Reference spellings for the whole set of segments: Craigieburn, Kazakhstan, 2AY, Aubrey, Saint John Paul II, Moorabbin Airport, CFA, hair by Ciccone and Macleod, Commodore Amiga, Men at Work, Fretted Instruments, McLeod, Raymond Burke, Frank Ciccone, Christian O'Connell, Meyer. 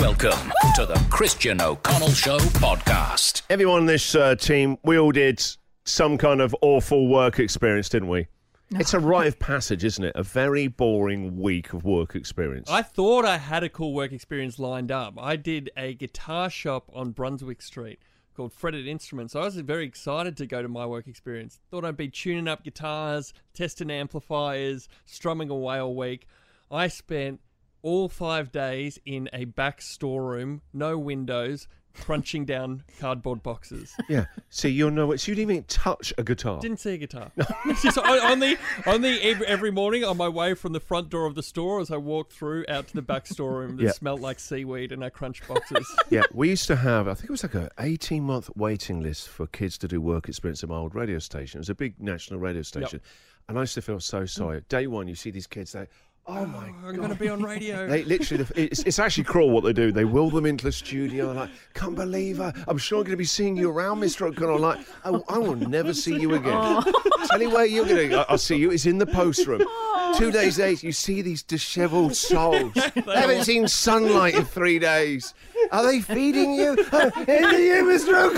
Welcome to the Christian O'Connell Show podcast. Everyone on this team, we all did some kind of awful work experience, didn't we? No. It's a rite of passage, isn't it? A very boring week of work experience. I thought I had a cool work experience lined up. I did a guitar shop on Brunswick Street called Fretted Instruments. I was very excited to go to my work experience. Thought I'd be tuning up guitars, testing amplifiers, strumming away all week. I spent all 5 days in a back storeroom, no windows, crunching down cardboard boxes. Yeah. See, you're nowhere. So you didn't even touch a guitar. Didn't see a guitar. No. So every morning on my way from the front door of the store, as I walked through out to the back storeroom, that smelled like seaweed, and I crunched boxes. Yeah. We used to have, I think it was like an 18-month waiting list for kids to do work experience at my old radio station. It was a big national radio station. Yep. And I used to feel so sorry. Day one, you see these kids, they... Oh, my God. I'm going to be on radio. They literally, it's actually cruel what they do. They will them into the studio and like, can't believe her. I'm sure I'm going to be seeing you around, Mr. O'Connell. Like, I will never see you again. Oh. Tell you where you're going to, I'll see you. It's in the post room. Oh. 2 days later, you see these dishevelled souls. They haven't seen sunlight in 3 days. Are they feeding you? Into you, Mr.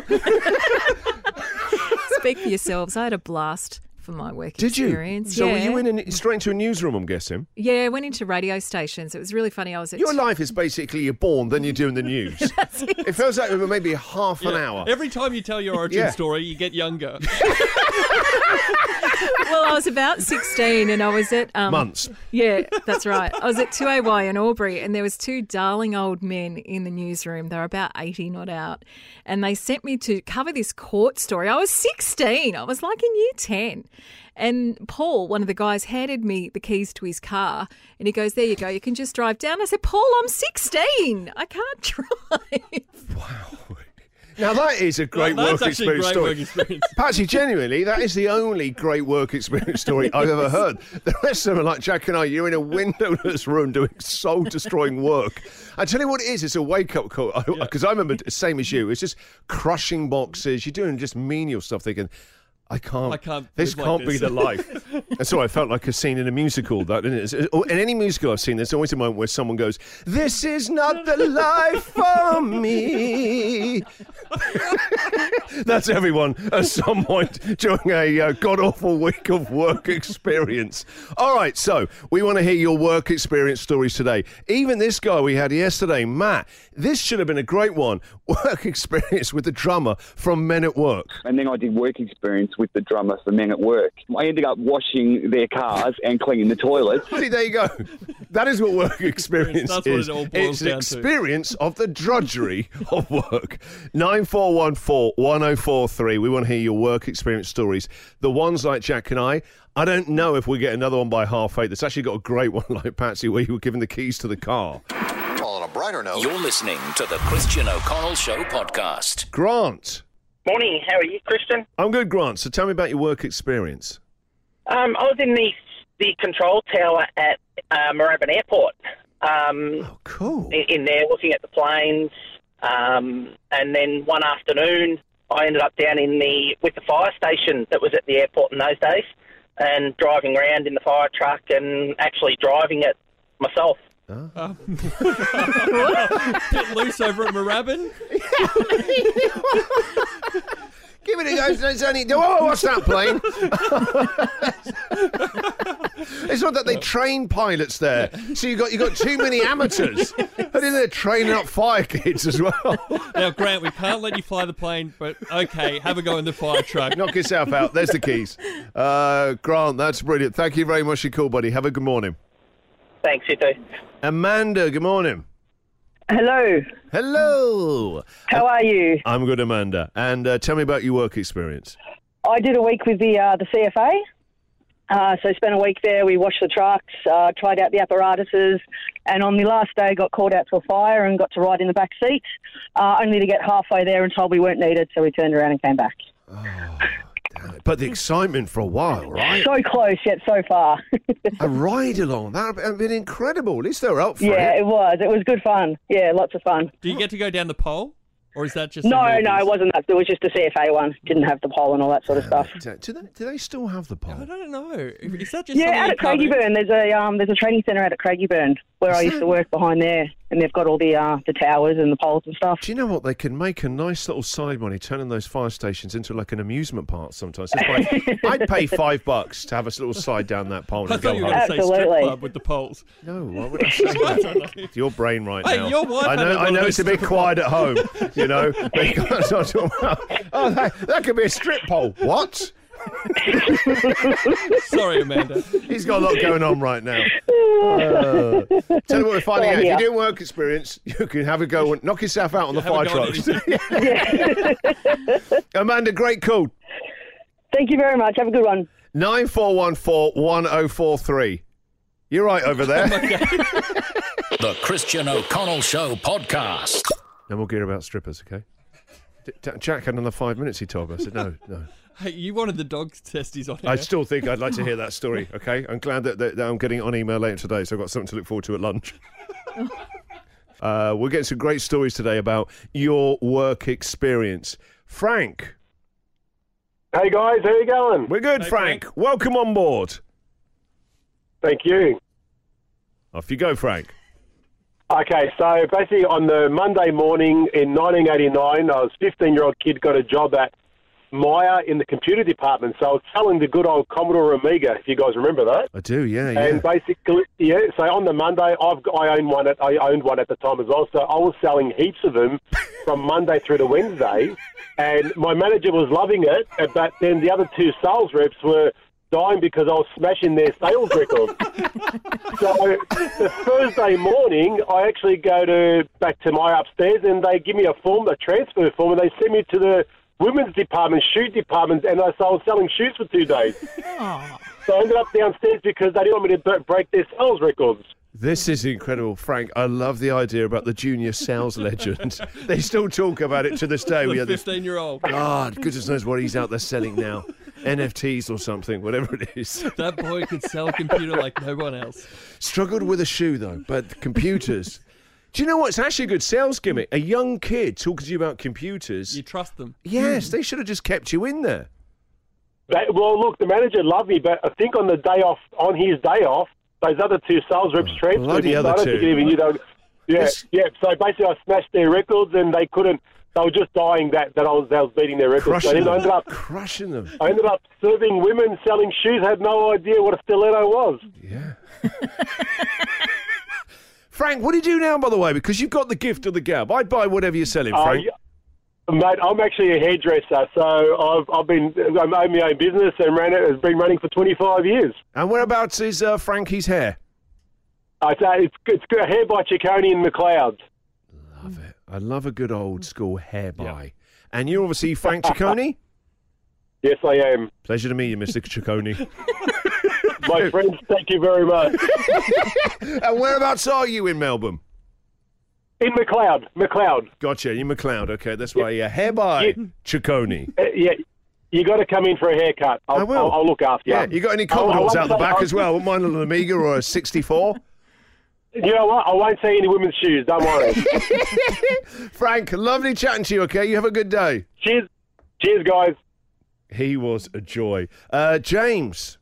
O'Connell. Speak for yourselves. I had a blast for my work experience. Did you? So were you straight into a newsroom, I'm guessing? Yeah, I went into radio stations. It was really funny. I was at your life is basically you're born, then you're doing the news. It feels like maybe half an hour. Every time you tell your origin story, you get younger. Well, I was about 16 and I was at... months. Yeah, that's right. I was at 2AY in Aubrey and there was two darling old men in the newsroom. They were about 80, not out. And they sent me to cover this court story. I was 16. I was like in year 10. And Paul, one of the guys, handed me the keys to his car and he goes, there you go, you can just drive down. I said, Paul, I'm 16. I can't drive. Wow. Now, that is a great work experience story. Patsy, genuinely, that is the only great work experience story I've ever heard. The rest of them are like Jack and I. You're in a windowless room doing soul-destroying work. I tell you what it is. It's a wake-up call. Because I remember, same as you, it's just crushing boxes. You're doing just menial stuff thinking... This can't be the life. And so I felt like a scene in a musical, that, didn't it? In any musical I've seen, there's always a moment where someone goes, this is not the life for me. That's everyone at some point during a god-awful week of work experience. All right, so we want to hear your work experience stories today. Even this guy we had yesterday, Matt, this should have been a great one. Work experience with the drummer from Men at Work. And then I did work experience with the drummer for Men at Work. I ended up washing their cars and cleaning the toilets. See, there you go. That is what work experience is. That's what it all boils down to. It's an experience of the drudgery of work. 9414 1043. We want to hear your work experience stories. The ones like Jack and I don't know if we get another one by 8:30. That's actually got a great one like Patsy where you were given the keys to the car. Well, on a brighter note, you're listening to the Christian O'Connell Show podcast. Grant. Morning, how are you, Christian? I'm good, Grant. So tell me about your work experience. I was in the control tower at Moorabbin Airport. Cool. In there looking at the planes. And then one afternoon, I ended up down with the fire station that was at the airport in those days and driving around in the fire truck and actually driving it myself. Oh. Bit loose over at Moorabbin. Give it a go. It's only, oh, what's that plane? It's not that they train pilots there. So you got too many amateurs. But then they're training up fire kids as well. Now, Grant, we can't let you fly the plane, but okay, have a go in the fire truck. Knock yourself out. There's the keys. Grant, that's brilliant. Thank you very much for your call, buddy. Have a good morning. Thanks, you too. Amanda, good morning. Hello. Hello. How are you? I'm good, Amanda. And tell me about your work experience. I did a week with the CFA. So I spent a week there. We washed the trucks, tried out the apparatuses, and on the last day got called out to a fire and got to ride in the back seat, only to get halfway there and told we weren't needed, so we turned around and came back. Oh. But the excitement for a while, right? So close, yet so far. A ride along, that would have been incredible. At least they were up for it. Yeah, it was. It was good fun. Yeah, lots of fun. Do you get to go down the pole? Or is that just... No, it wasn't that. It was just the CFA one. Didn't have the pole and all that sort of stuff. Do they still have the pole? I don't know. Is that just... Yeah, out at Craigieburn. There's a training centre out at Craigieburn where I used to work behind there. And they've got all the towers and the poles and stuff. Do you know what? They can make a nice little side money turning those fire stations into like an amusement park sometimes. Like, I'd pay $5 to have a little slide down that pole and go home. Absolutely. Say strip club with the poles. No, why would I say that? It's your brain right now. Hey, your wife I know it's a bit quiet at home, you know. But you can't start talking about, oh, that could be a strip pole. What? Sorry, Amanda. He's got a lot going on right now. Tell you what we're finding out. If you do work experience, you can have a go and knock yourself out on the fire trucks. Amanda, great call. Thank you very much. Have a good one. 94141043. You're right over there. The Christian O'Connell Show podcast. No more gear about strippers, okay? Jack had another 5 minutes, he told me. I said, no. Hey, you wanted the dog testes on here. I still think I'd like to hear that story, okay? I'm glad that I'm getting it on email later today, so I've got something to look forward to at lunch. We're getting some great stories today about your work experience. Frank. Hey, guys. How you going? We're good, hey, Frank. Welcome on board. Thank you. Off you go, Frank. Okay, so basically on the Monday morning in 1989, I was a 15-year-old kid, got a job at Meyer in the computer department. So I was selling the good old Commodore Amiga, if you guys remember that. I do, yeah. And basically, yeah, so on the Monday, I owned one at the time as well, so I was selling heaps of them from Monday through to Wednesday, and my manager was loving it, but then the other two sales reps were dying because I was smashing their sales record. So the Thursday morning, I actually go back to my upstairs, and they give me a form, a transfer form, and they send me to the women's department, shoe department, and I was selling shoes for 2 days. Oh. So I ended up downstairs because they didn't want me to break their sales records. This is incredible, Frank. I love the idea about the junior sales legend. They still talk about it to this day. We had this 15-year-old. God, goodness knows what he's out there selling now. NFTs or something, whatever it is. That boy could sell a computer like no one else. Struggled with a shoe, though, but computers. Do you know what's actually a good sales gimmick? A young kid talking to you about computers. You trust them. Yes, they should have just kept you in there. Well, look, the manager loved me, but I think on the day off, on his day off, those other two sales reps transferred me. I don't think he even knew they were. Yeah. So basically, I smashed their records, and they couldn't. They were just dying that I was beating their records. I ended up crushing them. I ended up serving women, selling shoes. Had no idea what a stiletto was. Yeah. Frank, what do you do now, by the way? Because you've got the gift of the gab. I'd buy whatever you're selling, Frank. Mate, I'm actually a hairdresser, so I've owned my own business and has been running for 25 years. And whereabouts is Frankie's hair? I say it's Hair by Ciccone and Macleod. Love it. I love a good old school hair by. Yep. And you're obviously Frank Ciccone? Yes, I am. Pleasure to meet you, Mr. Ciccone. My friends, thank you very much. And whereabouts are you in Melbourne? In McLeod. Gotcha, in McLeod. Okay, that's why. Yeah. Hair by Ciccone. Yeah, you got to come in for a haircut. I will. I'll look after you. Yeah, you got any Commodores out the back as well? Wouldn't mind an Amiga or a 64? You know what? I won't say any women's shoes. Don't worry. Frank, lovely chatting to you. Okay, you have a good day. Cheers, guys. He was a joy. James.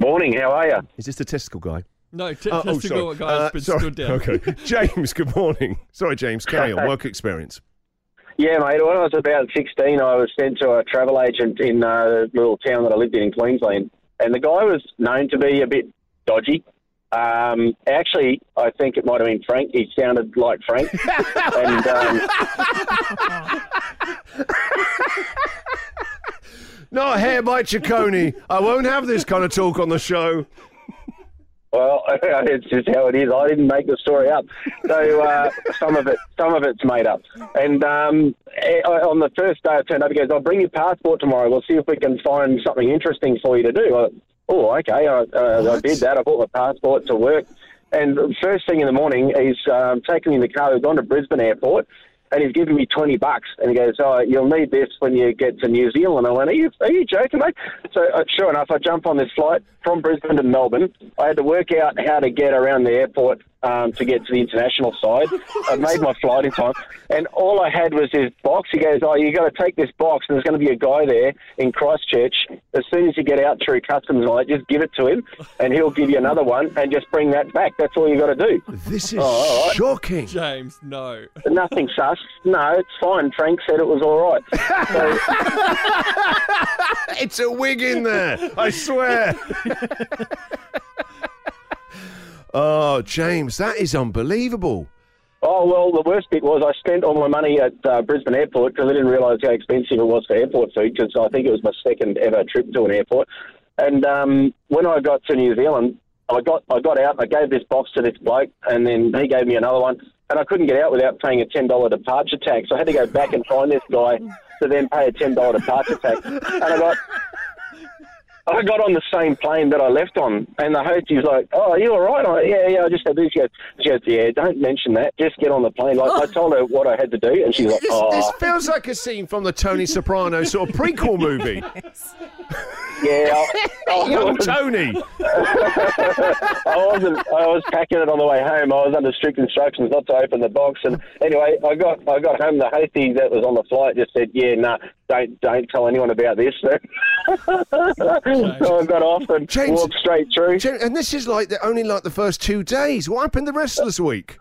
Morning, how are you? Is this the testicle guy? No, testicle guy has been stood down. Okay. James, good morning. Sorry, James, carry on. Work experience. Yeah, mate, when I was about 16, I was sent to a travel agent in a little town that I lived in Queensland, and the guy was known to be a bit dodgy. Actually, I think it might have been Frank. He sounded like Frank. And, Not Hair by Ciccone. I won't have this kind of talk on the show. Well, it's just how it is. I didn't make the story up. So some of it's made up. And on the first day I turned up, he goes, I'll bring your passport tomorrow. We'll see if we can find something interesting for you to do. Okay. I did that. I bought my passport to work. And first thing in the morning, he's taken me in the car. We've gone to Brisbane Airport. And he's giving me $20, and he goes, "Oh, you'll need this when you get to New Zealand." I went, "Are you joking, mate?" So sure enough, I jump on this flight from Brisbane to Melbourne. I had to work out how to get around the airport to get to the international side. I made my flight in time, and all I had was this box. He goes, oh, you got to take this box, and there's going to be a guy there in Christchurch. As soon as you get out through customs, like, just give it to him, and he'll give you another one, and just bring that back. That's all you got to do. This is shocking. James, no. Nothing sus. No, it's fine. Frank said it was all right. So... it's a wig in there, I swear. Oh, James, that is unbelievable. Oh, well, the worst bit was I spent all my money at Brisbane Airport because I didn't realise how expensive it was for airport food, because I think it was my second ever trip to an airport. And when I got to New Zealand, I got out, I gave this box to this bloke, and then he gave me another one, and I couldn't get out without paying a $10 departure tax. So I had to go back and find this guy to then pay a $10 departure tax. And I got on the same plane that I left on, and the host was like, oh, are you all right? Yeah, I just had this. She goes, yeah, don't mention that. Just get on the plane. Like, I told her what I had to do, and she's like, oh. This feels like a scene from the Tony Soprano sort of prequel movie. Yeah. Young Tony. I was packing it on the way home. I was under strict instructions not to open the box. And anyway, I got home. The hostie that was on the flight just said, yeah, no, don't tell anyone about this. So I got off and walked straight through. James, and this is like only the first 2 days. What happened the rest of this week?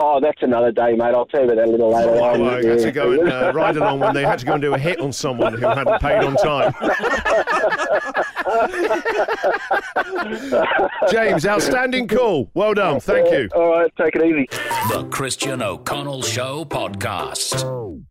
Oh, that's another day, mate. I'll tell you about that a little later. Oh, I had to go and ride along when they had to go and do a hit on someone who hadn't paid on time. James, outstanding call. Well done. Thank you. All right, take it easy. The Christian O'Connell Show Podcast.